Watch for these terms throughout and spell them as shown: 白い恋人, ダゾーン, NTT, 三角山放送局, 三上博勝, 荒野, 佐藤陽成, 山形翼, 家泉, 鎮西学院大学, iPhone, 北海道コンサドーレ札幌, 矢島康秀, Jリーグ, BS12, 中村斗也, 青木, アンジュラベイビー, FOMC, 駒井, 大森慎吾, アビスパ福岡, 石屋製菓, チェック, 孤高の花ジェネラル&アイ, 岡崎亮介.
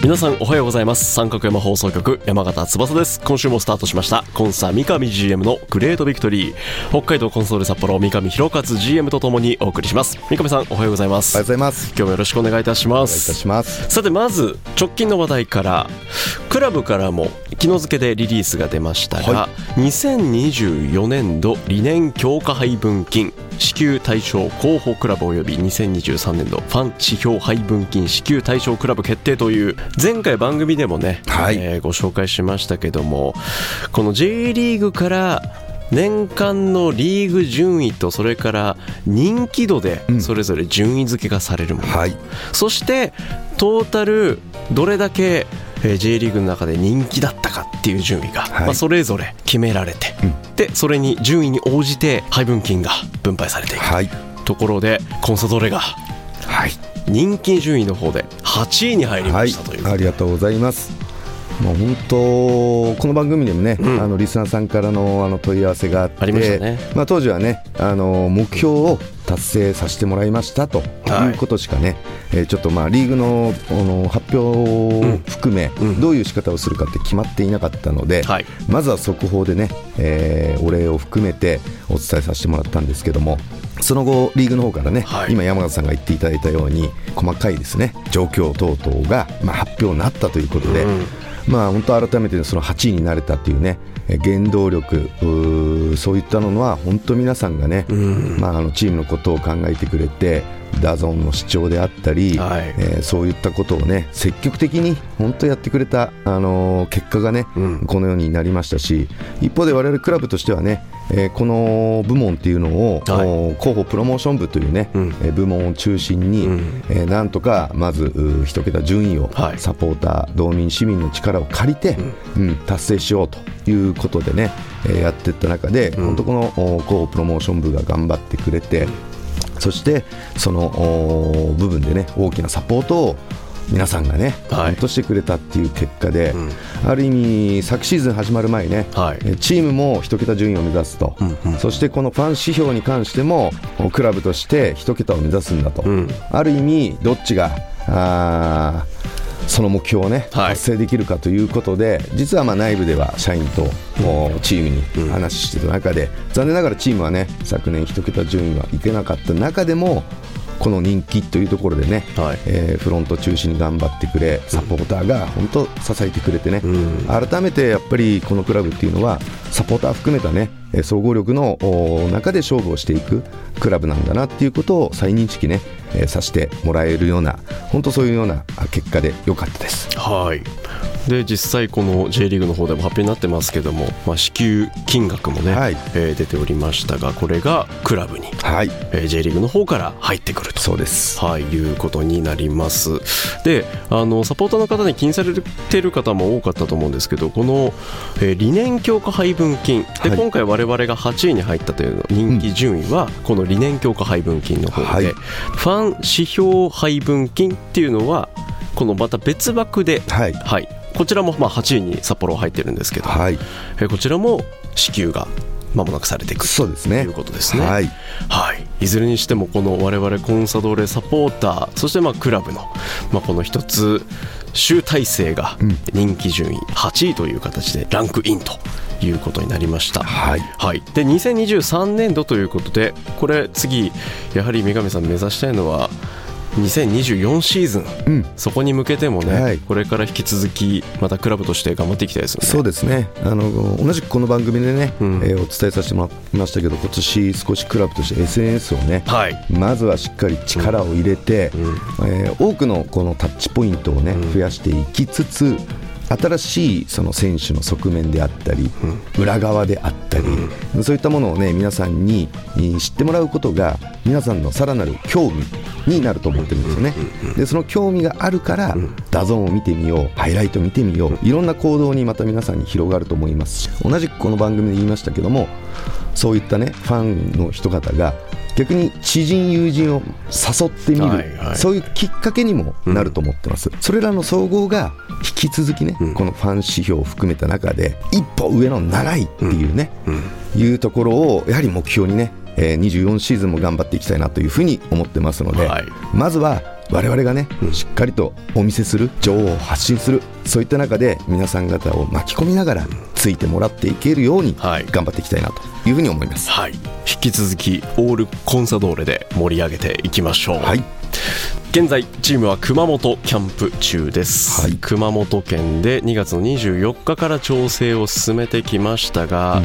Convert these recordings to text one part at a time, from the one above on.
皆さんおはようございます。三角山放送局、山形翼です。今週もスタートしましたコンサ三上 GM のグレートビクトリー。北海道コンサドーレ札幌、三上博勝 GM とともにお送りします。三上さんおはようございます。おはようございます。今日もよろしくお願いいたします。お願いいたします。さて、まず直近の話題から、クラブからも昨日付でリリースが出ましたが、はい、2024年度理念強化配分金支給対象候補クラブ及び2023年度ファン指標配分金支給対象クラブ決定という、前回番組でもね、はい、ご紹介しましたけども、この J リーグから年間のリーグ順位とそれから人気度でそれぞれ順位付けがされるもの、うん、はい、そしてトータルどれだけJ リーグの中で人気だったかっていう順位が、はい、まあ、それぞれ決められて、うん、でそれに順位に応じて配分金が分配されていく、はい、ところでコンサドーレが、はい、人気順位の方で8位に入りましたという、はい、ありがとうございます。もう本当この番組でもね、うん、リスナーさんからの問い合わせがあって、ありましたね。まあ、当時はね、目標を達成させてもらいましたということしかね、はい、ちょっとまあリーグ の発表を含め、うん、どういう仕方をするかって決まっていなかったので、はい、まずは速報でね、お礼を含めてお伝えさせてもらったんですけども、その後リーグの方からね、はい、今山形さんが言っていただいたように細かいですね状況等々が、まあ、発表になったということで、うん、まあ、本当改めてその8位になれたというね原動力、そういったのは本当皆さんがね、まあ、チームのことを考えてくれて、ダゾーンの主張であったり、はい、そういったことをね積極的に本当やってくれた、結果がね、うん、このようになりましたし、一方で我々クラブとしてはね、この部門っていうのを、はい、広報プロモーション部というね、うん、部門を中心に、うん、なんとかまず1桁順位を、はい、サポーター道民市民の力を借りて、うんうん、達成しようということでね、やっていった中で、うん、本当この広報プロモーション部が頑張ってくれて、そしてその部分でね大きなサポートを皆さんがね、はい、としてくれたっていう結果で、うん、ある意味昨シーズン始まる前ね、はい、チームも1桁順位を目指すと、うんうん、そしてこのファン指標に関してもクラブとして1桁を目指すんだと、うん、ある意味どっちがその目標を、ね、はい、達成できるかということで、実はまあ内部では社員とチームに話していた中で、残念ながらチームは、ね、昨年1桁順位はいけなかった中でもこの人気というところでね、はい、フロント中心に頑張ってくれ、サポーターが本当支えてくれてね、うん、改めてやっぱりこのクラブっていうのはサポーター含めたね総合力の中で勝負をしていくクラブなんだなっていうことを再認識ね、させてもらえるような、本当そういうような結果で良かったです。はい。で実際この J リーグの方でも発表になってますけども、まあ、支給金額もね、はい、出ておりましたが、これがクラブに、はい、J リーグの方から入ってくると、そうです、はい、いうことになります。でサポーターの方に気にされている方も多かったと思うんですけど、この、理念強化配分金で、はい、今回我々が8位に入ったというの人気順位は、うん、この理念強化配分金の方で、はい、ファン指標配分金っていうのはこのまた別枠で、はい、はい、こちらもまあ8位に札幌入ってるんですけど、はい、こちらも支給がまもなくされていくということですね。はい、はい、いずれにしてもこの我々コンサドーレサポーター、そしてまあクラブの、まあ、この一つ集大成が人気順位8位という形でランクインということになりました。はい、はい、で2023年度ということで、これ次やはり三上さん目指したいのは2024シーズン、うん、そこに向けてもね、はい、これから引き続きまたクラブとして頑張っていきたいですよね。そうですね、同じくこの番組でね、お伝えさせてもらいましたけど、今年少しクラブとして SNS をね、はい、まずはしっかり力を入れて、多くのこのタッチポイントをね、増やしていきつつ、新しいその選手の側面であったり、裏側であったり、そういったものをね、皆さんに知ってもらうことが皆さんのさらなる興味になると思ってるんですよね。で、その興味があるからダゾーンを見てみよう、ハイライト見てみよう、いろんな行動にまた皆さんに広がると思いますし、同じくこの番組で言いましたけども、そういったね、ファンの人方が逆に知人友人を誘ってみる、はいはいはい、そういうきっかけにもなると思ってます、それらの総合が引き続きね、このファン指標を含めた中で一歩上の7位っていうね、いうところをやはり目標にね、24シーズンも頑張っていきたいなというふうに思ってますので、はい、まずは我々がね、しっかりとお見せする、情報を発信する、そういった中で皆さん方を巻き込みながらついてもらっていけるように頑張っていきたいなというふうに思います、はい、引き続きオールコンサドーレで盛り上げていきましょう、はい、現在チームは熊本キャンプ中です、はい、熊本県で2月の24日から調整を進めてきましたが、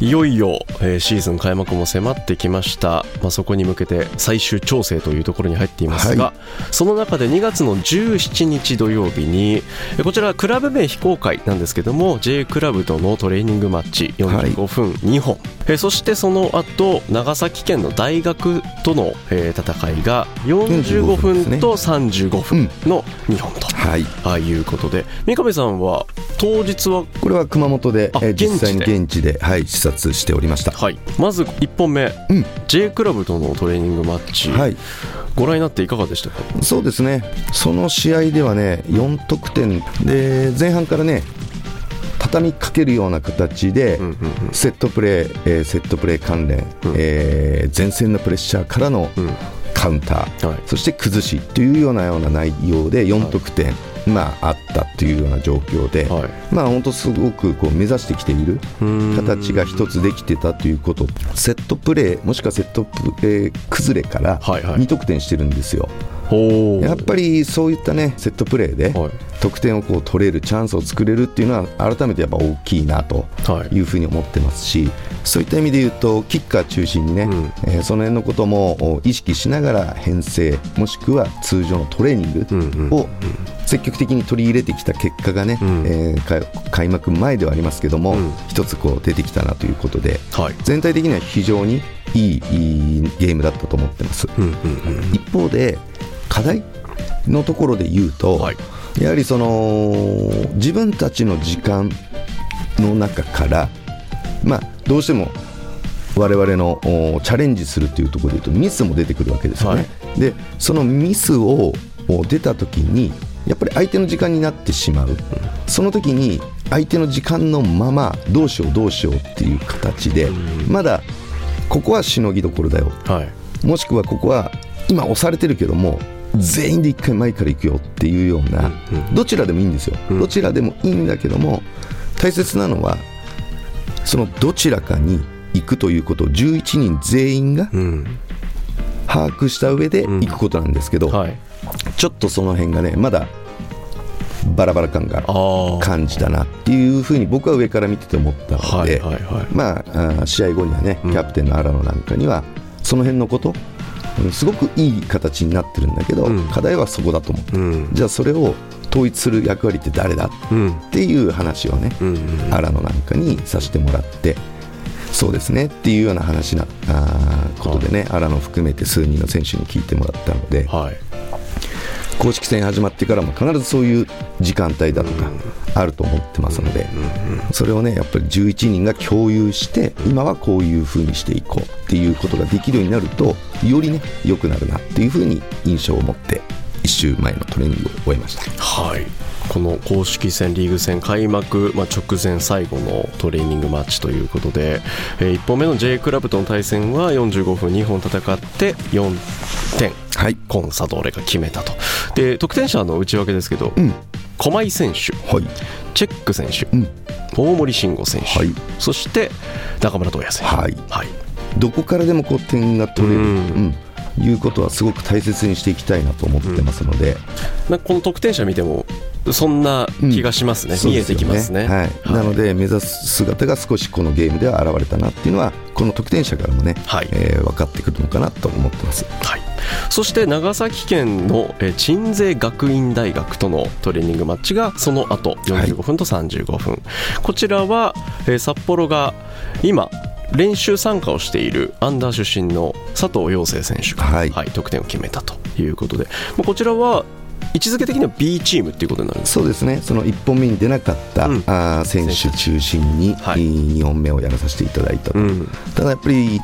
いよいよ、シーズン開幕も迫ってきました、そこに向けて最終調整というところに入っていますが、はい、その中で2月の17日土曜日にこちらクラブ名非公開なんですけども J クラブとのトレーニングマッチ45分2本、そしてその後長崎県の大学との、戦いが45分と35分の2本と、いうことで、三上さんは当日はこれは熊本で実際に現地で、視察しておりました、はい、まず1本目、J クラブとのトレーニングマッチ、ご覧になっていかがでしたか？そうですね、その試合ではね、4得点で前半からね畳みかけるような形でセットプレー、セットプレー関連、前線のプレッシャーからのカウンター、そして崩しというような内容で4得点、あったというような状況で、本当すごくこう目指してきている形が一つできてたということ、セットプレーもしくはセットプレー崩れから2得点してるんですよ。やっぱりそういったね、セットプレーで得点をこう取れるチャンスを作れるっていうのは改めてやっぱ大きいなというふうに思ってますし、そういった意味で言うとキッカー中心にね、その辺のことも意識しながら編成もしくは通常のトレーニングを積極的に取り入れてきた結果がね、開幕前ではありますけども、一つこう出てきたなということで、全体的には非常にいいゲームだったと思ってます、一方で課題のところで言うと、やはりその自分たちの時間の中から、どうしても我々のチャレンジするというところで言うとミスも出てくるわけですよね、でそのミスを出た時にやっぱり相手の時間になってしまう、その時に相手の時間のままどうしようっていう形で、まだここはしのぎどころだよ、もしくはここは今押されてるけども全員で一回前から行くよっていうような、どちらでもいいんですよ、どちらでもいいんだけども、大切なのはそのどちらかに行くということを11人全員が把握した上で行くことなんですけど、ちょっとその辺がねまだバラバラ感が感じたなっていうふうに僕は上から見てて思ったので、試合後にはねキャプテンの荒野なんかにはその辺のことすごくいい形になってるんだけど、課題はそこだと思って、じゃあそれを統一する役割って誰だっていう話をね、荒野なんかにさせてもらって、そうですねっていうような話なことでね、荒野含めて数人の選手に聞いてもらったので、公式戦始まってからも必ずそういう時間帯だとかあると思ってますので、それをねやっぱり11人が共有して今はこういう風にしていこうっていうことができるようになるとよりね良くなるなっていう風に印象を持って1週前のトレーニングを終えました。この公式戦リーグ戦開幕、直前最後のトレーニングマッチということで、1本目の J クラブとの対戦は45分2本戦って4点、コンサドーレが決めたと。で得点者の内訳ですけど、駒井選手、チェック選手、大森慎吾選手、そして中村斗也選手、どこからでもこう点が取れる、いうことはすごく大切にしていきたいなと思ってますので、うん、なんかこの得点者見てもそんな気がしますね、うん、見えてきますね、はいはい、なので目指す姿が少しこのゲームでは現れたなっていうのはこの得点者からもね、はい、分かってくるのかなと思ってます、はい、そして長崎県の鎮西学院大学とのトレーニングマッチがその後45分と35分、はい、こちらは札幌が今練習参加をしているアンダー出身の佐藤陽成選手が、はいはい、得点を決めたということで、こちらは位置づけ的には B チームということになるんですか。そうですね、その1本目に出なかった、うん、選手中心に2本目をやらさせていただいたと、うん、ただやっぱり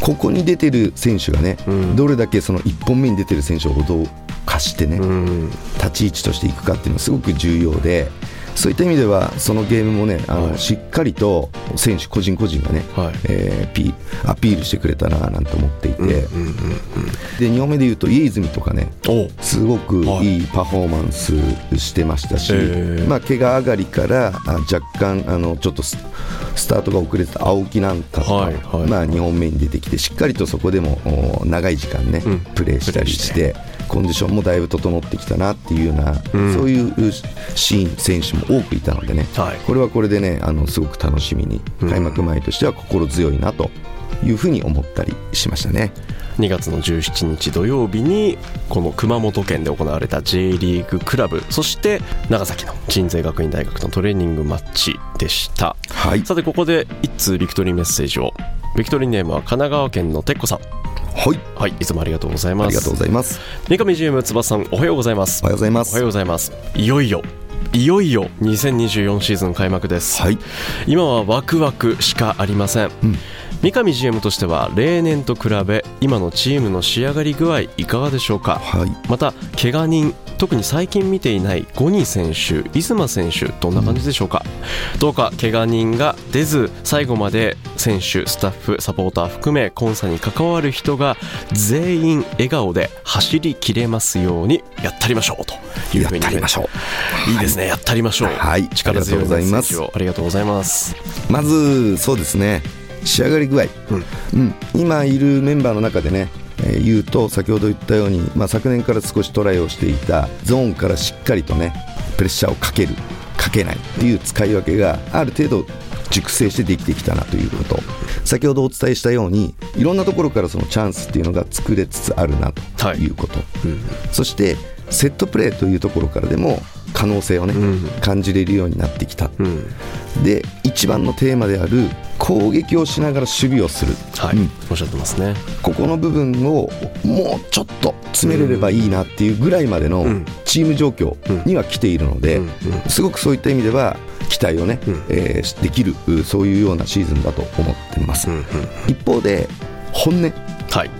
ここに出てる選手がね、うん、どれだけその1本目に出てる選手をどう貸してね、うん、立ち位置としていくかっていうのはすごく重要で、そういった意味ではそのゲームもね、はい、しっかりと選手個人個人がね、はい、アピールしてくれたななんて思っていて、うんうんうんうん、で2本目でいうと家泉とかねすごくいいパフォーマンスしてましたし、はい、怪我上がりから若干ちょっとスタートが遅れてた青木なんかとか、はいはい、2本目に出てきてしっかりとそこでも長い時間ね、うん、プレーしたりしてコンディションもだいぶ整ってきたなっていうような、うん、そういうシーン選手も多くいたのでね、はい、これはこれでねすごく楽しみに開幕前としては心強いなというふうに思ったりしましたね。2月の17日土曜日にこの熊本県で行われた J リーグクラブ、そして長崎の鎮西学院大学のトレーニングマッチでした、はい、さてここで一通ビクトリーメッセージを。ビクトリーネームは神奈川県のてっこさん、はい、はい、いつもありがとうございます。ありがとうございます。三上 GM つばさん、おはようございます。おはようございます。おはようございます。いよいよ2024シーズン開幕です、はい、今はワクワクしかありません、うん、三上 GM としては例年と比べ今のチームの仕上がり具合いかがでしょうか、はい、また怪我人、特に最近見ていないゴニ選手、出馬選手どんな感じでしょうか、うん、どうか怪我人が出ず最後まで選手、スタッフ、サポーター含めコンサに関わる人が全員笑顔で走り切れますようにやったりましょうというふうに、やったりましょう、いいですね、はい、やったりましょう、はい、力強いメッセージをありがとうございます。まずそうですね、仕上がり具合、うんうん、今いるメンバーの中でね言うと先ほど言ったように、昨年から少しトライをしていたゾーンからしっかりとねプレッシャーをかけるかけないっていう使い分けがある程度熟成してできてきたなということ、先ほどお伝えしたようにいろんなところからそのチャンスっていうのが作れつつあるなということ、はい、うん、そしてセットプレーというところからでも可能性をね、うん、感じれるようになってきた、うん、で一番のテーマである攻撃をしながら守備をする、はい、うん、おっしゃってますね。ここの部分をもうちょっと詰めれればいいなっていうぐらいまでのチーム状況には来ているので、うんうんうん、すごくそういった意味では期待をね、うん、できるそういうようなシーズンだと思っています、うんうん、一方で本音、はい、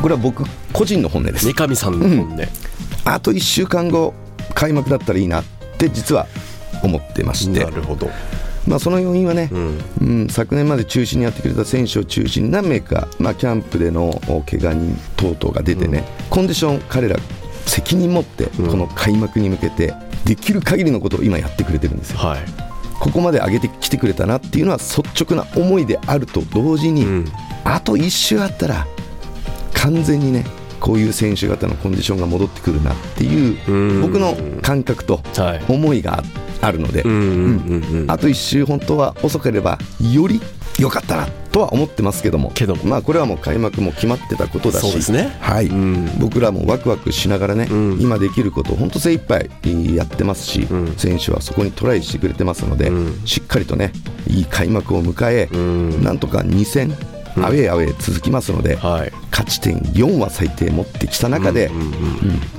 これは僕個人の本音です。三上さんの本音、うん、あと1週間後開幕だったらいいなって実は思ってまして、なるほど、その要因はね、うんうん、昨年まで中心にやってくれた選手を中心に何名か、キャンプでの怪我人等々が出てね、うん、コンディション彼ら責任持ってこの開幕に向けてできる限りのことを今やってくれてるんですよ、はい、ここまで上げてきてくれたなっていうのは率直な思いであると同時に、うん、あと1周あったら完全にねこういう選手型のコンディションが戻ってくるなっていう僕の感覚と思いがあるので、あと1周本当は遅ければより良かったなとは思ってますけども、これはもう開幕も決まってたことだし、そうですね、はい、うん、僕らもワクワクしながらね、うん、今できることを本当精一杯やってますし、うん、選手はそこにトライしてくれてますので、うん、しっかりとねいい開幕を迎え、うん、なんとか2戦アウェーアウェー続きますので、はい、勝ち点4は最低持ってきた中で、うんうんうん、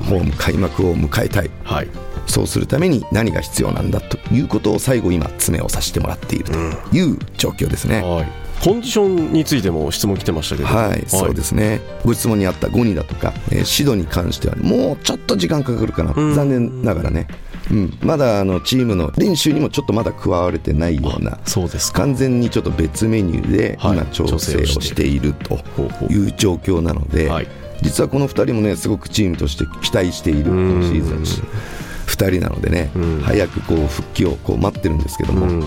ホーム開幕を迎えたい、はい、そうするために何が必要なんだということを最後今詰めをさせてもらっているという状況ですね、うん、はい、コンディションについても質問来てましたけど、はいはい、そうですね、ご質問にあったゴニだとか、シドに関してはもうちょっと時間かかるかな、残念ながらね、うん、まだチームの練習にもちょっとまだ加われてないような、そうですか、完全にちょっと別メニューで今調整をしているという状況なので、はい、実はこの2人もねすごくチームとして期待しているこのシーズン2人なのでね、うん、早くこう復帰をこう待ってるんですけども、うん、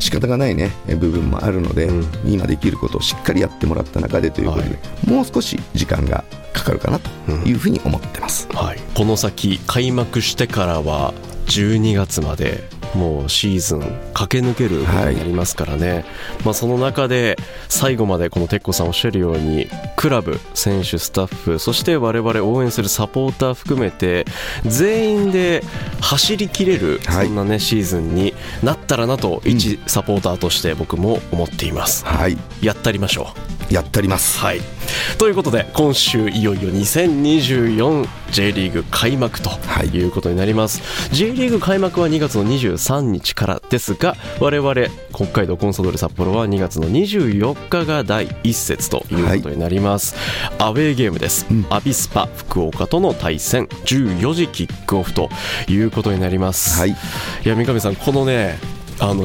仕方がないね部分もあるので、うん、今できることをしっかりやってもらった中でということで、はい、もう少し時間がかかるかなというふうに思ってます、うん、はい、この先開幕してからは12月までもうシーズン駆け抜けることになりますからね、はい、まあ、その中で最後までこのテッコさんおっしゃるようにクラブ、選手、スタッフ、そして我々応援するサポーター含めて全員で走り切れる、はい、そんな、ね、シーズンになったらなと一サポーターとして僕も思っています、はい、やったりましょう、やったります、はい、ということで今週いよいよ2024 J リーグ開幕ということになります、はい、J リーグ開幕は2月の23日からですが、我々北海道コンサドーレ札幌は2月の24日が第1節ということになります、はい、アウェーゲームです、うん、アビスパ福岡との対戦14時キックオフということになります、はい、いや三上さん、このね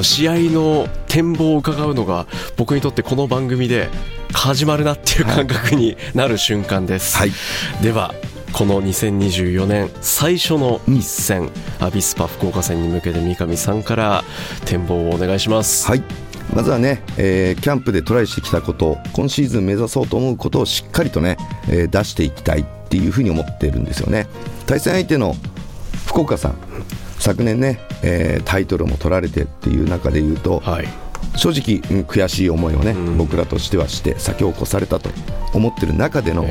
試合の展望を伺うのが僕にとってこの番組で始まるなっていう感覚になる瞬間です、はい、ではこの2024年最初の一戦、アビスパ福岡戦に向けて三上さんから展望をお願いします、はい、まずはね、キャンプでトライしてきたことを今シーズン目指そうと思うことをしっかりとね、出していきたいっていうふうに思ってるんですよね。対戦相手の福岡さん、昨年ね、タイトルも取られてっていう中で言うと、はい、正直悔しい思いをね、うん、僕らとしてはして先を越されたと思ってる中での、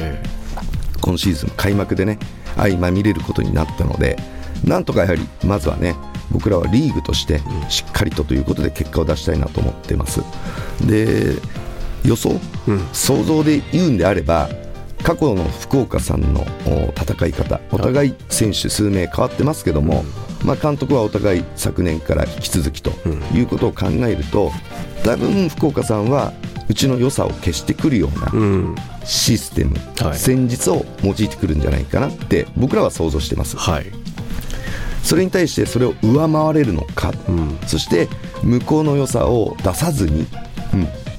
今シーズン開幕でね相まみれることになったので、なんとかやはりまずはね僕らはリーグとしてしっかりとということで結果を出したいなと思ってます。で予想、うん、想像で言うんであれば過去の福岡さんの戦い方、お互い選手数名変わってますけども、まあ、監督はお互い昨年から引き続きということを考えると、多分福岡さんはうちの良さを消してくるようなシステム、はい、戦術を用いてくるんじゃないかなって僕らは想像してます、はい、それに対してそれを上回れるのか、うん、そして向こうの良さを出さずに、うん、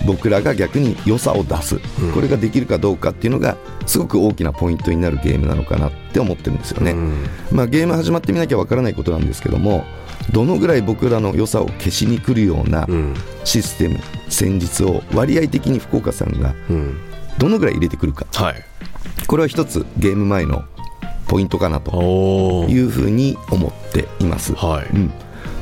僕らが逆に良さを出す、うん、これができるかどうかっていうのがすごく大きなポイントになるゲームなのかなって思ってるんですよね、うん、まあ、ゲーム始まってみなきゃわからないことなんですけども、どのぐらい僕らの良さを消しに来るようなシステム、うん、戦術を割合的に福岡さんがどのぐらい入れてくるか、はい、これは一つゲーム前のポイントかなというふうに思っています、はい、うん、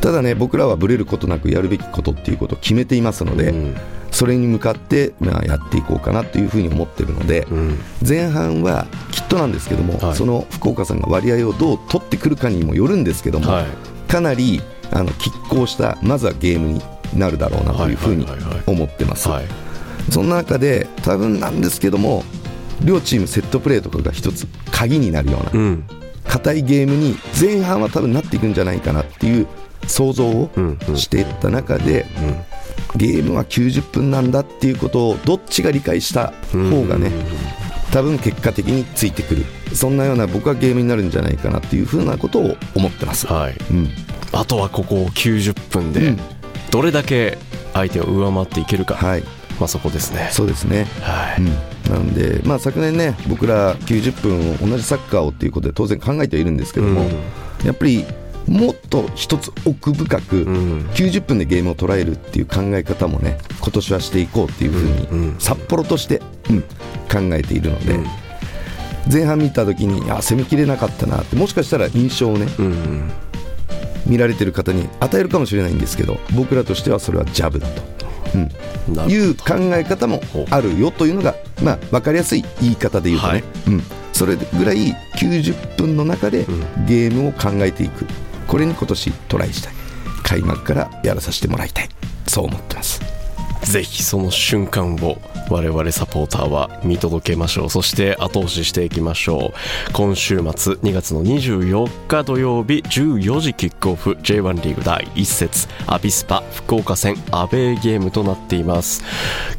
ただね僕らはブレることなくやるべきことっていうことを決めていますので、うん、それに向かって、まあ、やっていこうかなというふうに思っているので、うん、前半はきっとなんですけども、はい、その福岡さんが割合をどう取ってくるかにもよるんですけども、はい、かなり拮抗したまずはゲームになるだろうなというふうに思ってます。その中で多分なんですけども、両チームセットプレーとかが一つ鍵になるような、うん、硬いゲームに前半は多分なっていくんじゃないかなっていう想像をしていった中で、うんうん、ゲームは90分なんだっていうことをどっちが理解した方がね、うんうんうん、多分結果的についてくる、そんなような僕はゲームになるんじゃないかなっていうふうなことを思ってます、はい、うん、あとはここを90分でどれだけ相手を上回っていけるか、うん、はい、まあ、そこですね。そうですね、はい、うん、なので、まあ、昨年ね僕ら90分を同じサッカーをということで当然考えてはいるんですけども、うん、やっぱりもっと一つ奥深く90分でゲームを捉えるっていう考え方もね今年はしていこうっていうふうに札幌として、うん、考えているので、前半見た時に攻めきれなかったなってもしかしたら印象をね、うんうん、見られてる方に与えるかもしれないんですけど、僕らとしてはそれはジャブだと、うん、いう考え方もあるよというのが、まあ、分かりやすい言い方で言うとね、はい、うん、それぐらい90分の中でゲームを考えていく、これに今年トライしたい、開幕からやらさせてもらいたい、そう思ってます。ぜひその瞬間を我々サポーターは見届けましょう。そして後押ししていきましょう。今週末2月の24日土曜日14時キックオフ J1 リーグ第1節アビスパ福岡戦アウェーゲームとなっています。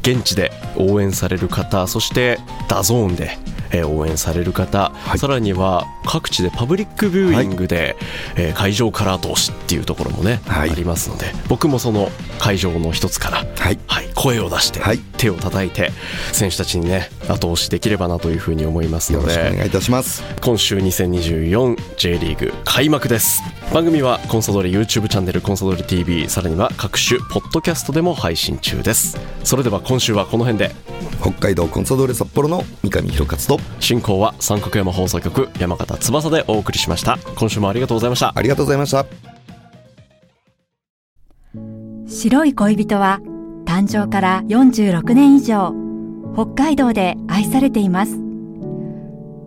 現地で応援される方、そしてダゾーンで応援される方、はい、さらには各地でパブリックビューイングで、はい、会場から後押しっていうところもね、はい、ありますので、僕もその会場の一つから、はいはい、声を出して、はい、手を叩いて選手たちにね後押しできればなというふうに思いますので、よろしくお願いいたします。今週 2024J リーグ開幕です。番組はコンソドリ YouTube チャンネル、コンソドリ TV、 さらには各種ポッドキャストでも配信中です。それでは今週はこの辺で。北海道コンソドリ札幌の三上博勝と、進行は三角山放送局山形翼でお送りしました。今週もありがとうございました。ありがとうございました。白い恋人は誕生から46年以上北海道で愛されています。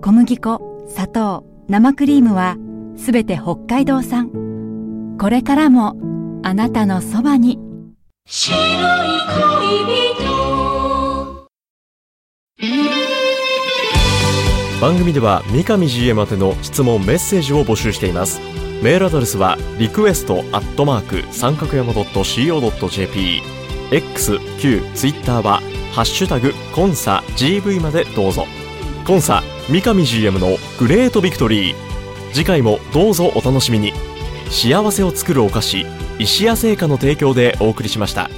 小麦粉、砂糖、生クリームはすべて北海道産。これからもあなたのそばに白い恋人。番組では三上 GM 宛ての質問・メッセージを募集しています。メールアドレスはrequest@三角山.co.jp、 X、Q、Twitter はハッシュタグコンサ GV までどうぞ。コンサ三上 GM のグレートビクトリー、次回もどうぞお楽しみに。幸せを作るお菓子、石屋製菓の提供でお送りしました。